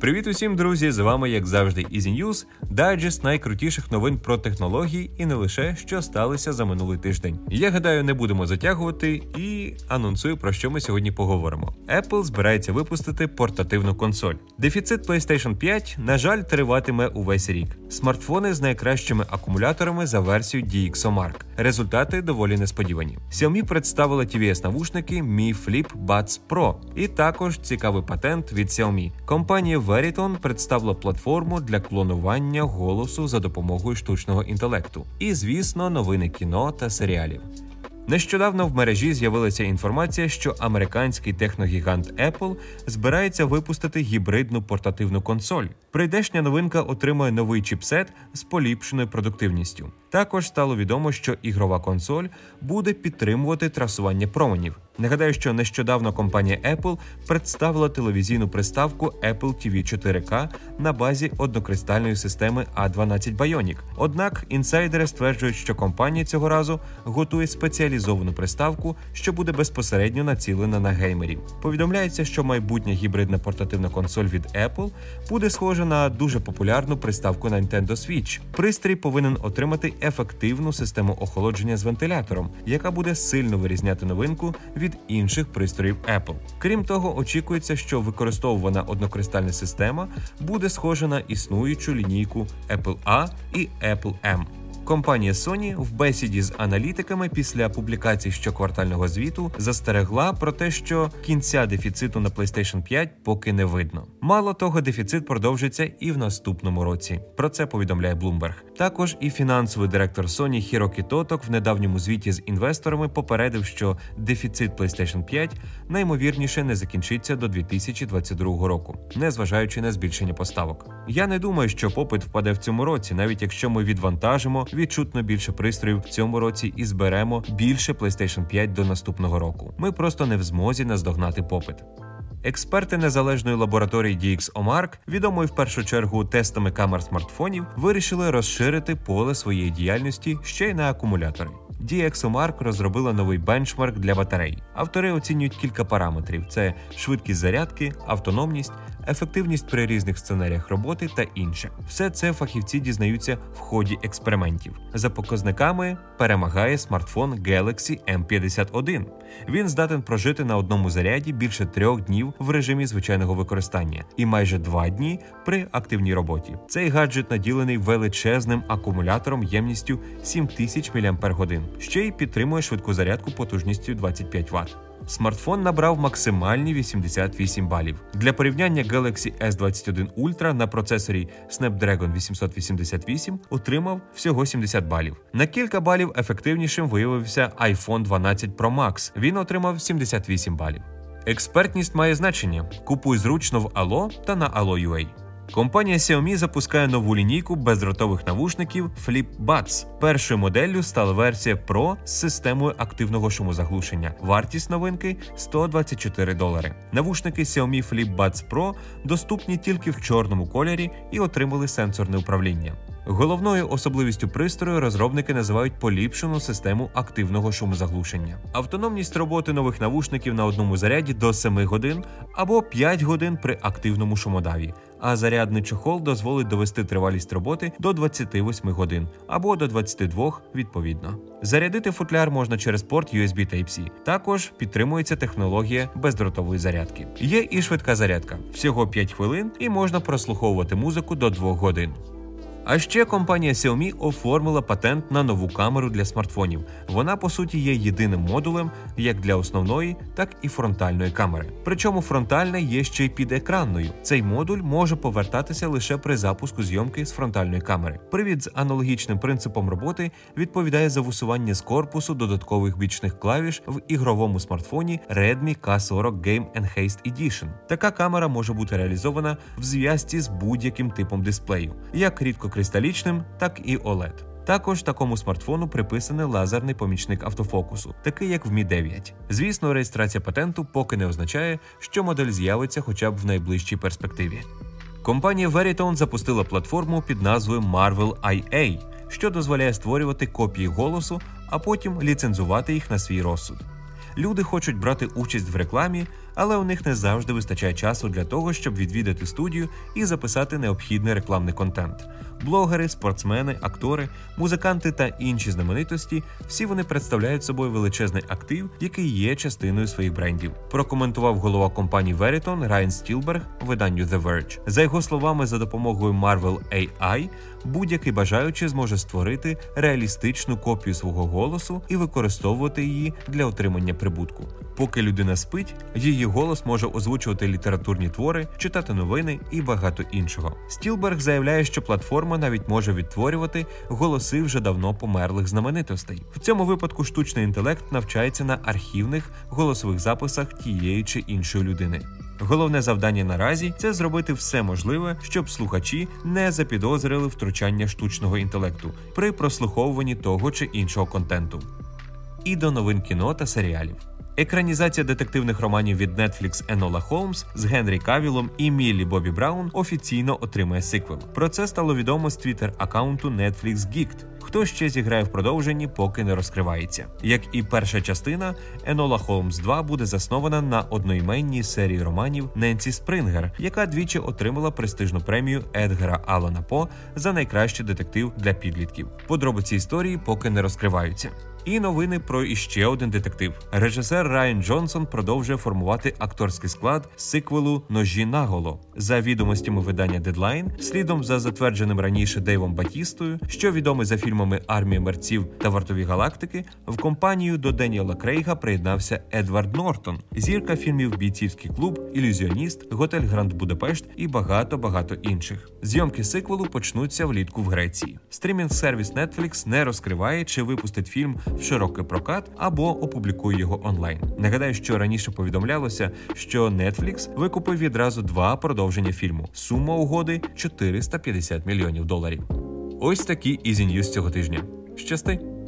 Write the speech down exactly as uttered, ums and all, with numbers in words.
Привіт усім, друзі! З вами, як завжди, і зет News, дайджест найкрутіших новин про технології і не лише, що сталися за минулий тиждень. Я гадаю, не будемо затягувати і анонсую, про що ми сьогодні поговоримо. Apple збирається випустити портативну консоль. Дефіцит PlayStation п'ять, на жаль, триватиме увесь рік. Смартфони з найкращими акумуляторами за версією DxOMark. Результати доволі несподівані. Xiaomi представила ті ві ес-навушники Mi FlipBuds Pro і також цікавий патент від Xiaomi. Компанія Veritone представила платформу для клонування голосу за допомогою штучного інтелекту. І, звісно, новини кіно та серіалів. Нещодавно в мережі з'явилася інформація, що американський техногігант Apple збирається випустити гібридну портативну консоль. Прийдешня новинка отримає новий чіпсет з поліпшеною продуктивністю. Також стало відомо, що ігрова консоль буде підтримувати трасування променів. Нагадаю, що нещодавно компанія Apple представила телевізійну приставку Apple ті ві чотири ка на базі однокристальної системи а дванадцять Bionic. Однак інсайдери стверджують, що компанія цього разу готує спеціалізовану приставку, що буде безпосередньо націлена на геймерів. Повідомляється, що майбутня гібридна портативна консоль від Apple буде схожа на дуже популярну приставку Nintendo Switch. Пристрій повинен отримати ефективну систему охолодження з вентилятором, яка буде сильно вирізняти новинку від інших пристроїв Apple. Крім того, очікується, що використовувана однокристальна система буде схожа на існуючу лінійку Apple A і Apple Ем. Компанія Sony в бесіді з аналітиками після публікації щоквартального звіту застерегла про те, що кінця дефіциту на PlayStation п'ять поки не видно. Мало того, дефіцит продовжиться і в наступному році. Про це повідомляє Bloomberg. Також і фінансовий директор Sony Хірокі Тоток в недавньому звіті з інвесторами попередив, що дефіцит PlayStation п'ять найімовірніше не закінчиться до дві тисячі двадцять другого року, незважаючи на збільшення поставок. Я не думаю, що попит впаде в цьому році, навіть якщо ми відвантажимо відчутно більше пристроїв в цьому році і зберемо більше PlayStation п'ять до наступного року. Ми просто не в змозі наздогнати попит. Експерти незалежної лабораторії DxOMark, відомої в першу чергу тестами камер смартфонів, вирішили розширити поле своєї діяльності ще й на акумулятори. DxOMark розробила новий бенчмарк для батарей. Автори оцінюють кілька параметрів – це швидкість зарядки, автономність, ефективність при різних сценаріях роботи та інше. Все це фахівці дізнаються в ході експериментів. За показниками перемагає смартфон Galaxy Ем п'ятдесят один. Він здатен прожити на одному заряді більше трьох днів в режимі звичайного використання і майже два дні при активній роботі. Цей гаджет наділений величезним акумулятором ємністю сім тисяч мАч, ще й підтримує швидку зарядку потужністю двадцять п'ять ватт. Смартфон набрав максимальні вісімдесят вісім балів. Для порівняння, Galaxy Ес двадцять один Ultra на процесорі Snapdragon вісімсот вісімдесят вісім отримав всього сімдесят балів. На кілька балів ефективнішим виявився iPhone дванадцять Pro Max. Він отримав сімдесят вісім балів. Експертність має значення. Купуй зручно в Allo та на Allo ю ей. Компанія Xiaomi запускає нову лінійку бездротових навушників FlipBuds. Першою моделлю стала версія Pro з системою активного шумозаглушення. Вартість новинки – сто двадцять чотири долари. Навушники Xiaomi FlipBuds Pro доступні тільки в чорному кольорі і отримали сенсорне управління. Головною особливістю пристрою розробники називають поліпшену систему активного шумозаглушення. Автономність роботи нових навушників на одному заряді до семи годин або п'ять годин при активному шумодаві, а зарядний чохол дозволить довести тривалість роботи до двадцяти восьми годин або до двадцяти двох відповідно. Зарядити футляр можна через порт ю ес бі Type-C. Також підтримується технологія бездротової зарядки. Є і швидка зарядка – всього п'ять хвилин, і можна прослуховувати музику до двох годин. А ще компанія Xiaomi оформила патент на нову камеру для смартфонів. Вона, по суті, є єдиним модулем як для основної, так і фронтальної камери. Причому фронтальна є ще й підекранною. Цей модуль може повертатися лише при запуску зйомки з фронтальної камери. Привід з аналогічним принципом роботи відповідає за висування з корпусу додаткових бічних клавіш в ігровому смартфоні Redmi Кей сорок Game Enhanced Edition. Така камера може бути реалізована в зв'язці з будь-яким типом дисплею, як рідко кристалічним, так і о лед. Також такому смартфону приписаний лазерний помічник автофокусу, такий як в Мі дев'ять. Звісно, реєстрація патенту поки не означає, що модель з'явиться хоча б в найближчій перспективі. Компанія Veritone запустила платформу під назвою Marvel Ей Ей, що дозволяє створювати копії голосу, а потім ліцензувати їх на свій розсуд. Люди хочуть брати участь в рекламі, але у них не завжди вистачає часу для того, щоб відвідати студію і записати необхідний рекламний контент. Блогери, спортсмени, актори, музиканти та інші знаменитості – всі вони представляють собою величезний актив, який є частиною своїх брендів. Прокоментував голова компанії Veritone Райан Стілберг виданню The Verge. За його словами, за допомогою Marvel ей ай будь-який бажаючий зможе створити реалістичну копію свого голосу і використовувати її для отримання прибутку. Поки людина спить, її голос може озвучувати літературні твори, читати новини і багато іншого. Стілберг заявляє, що платформа навіть може відтворювати голоси вже давно померлих знаменитостей. В цьому випадку штучний інтелект навчається на архівних голосових записах тієї чи іншої людини. Головне завдання наразі – це зробити все можливе, щоб слухачі не запідозрили втручання штучного інтелекту при прослуховуванні того чи іншого контенту. І до новин кіно та серіалів. Екранізація детективних романів від Netflix «Енола Холмс» з Генрі Кавілом і Міллі Бобі Браун офіційно отримає сиквел. Про це стало відомо з твіттер-аккаунту Netflix Geeked. Хто ще зіграє в продовженні, поки не розкривається. Як і перша частина, «Енола Холмс два» буде заснована на одноіменній серії романів Ненсі Спрингер, яка двічі отримала престижну премію Едгара Аллана По за найкращий детектив для підлітків. Подробиці історії поки не розкриваються. І новини про іще один детектив. Режисер Райан Джонсон продовжує формувати акторський склад сиквелу «Ножі наголо». За відомостями видання Deadline, слідом за затвердженим раніше Дейвом Батістою, що відомий за фільмами «Армія мерців» та «Вартові галактики», в компанію до Деніела Крейга приєднався Едвард Нортон, зірка фільмів «Бійцівський клуб», «Ілюзіоніст», «Готель Гранд Будапешт» і багато-багато інших. Зйомки сиквелу почнуться влітку в Греції. Стрімінг-сервіс Netflix не розкриває, чи випустить фільм в широкий прокат або опублікує його онлайн. Нагадаю, що раніше повідомлялося, що Netflix викупив відразу два продовження фільму. Сума угоди – чотириста п'ятдесят мільйонів доларів. Ось такі і зі News цього тижня. Щасти!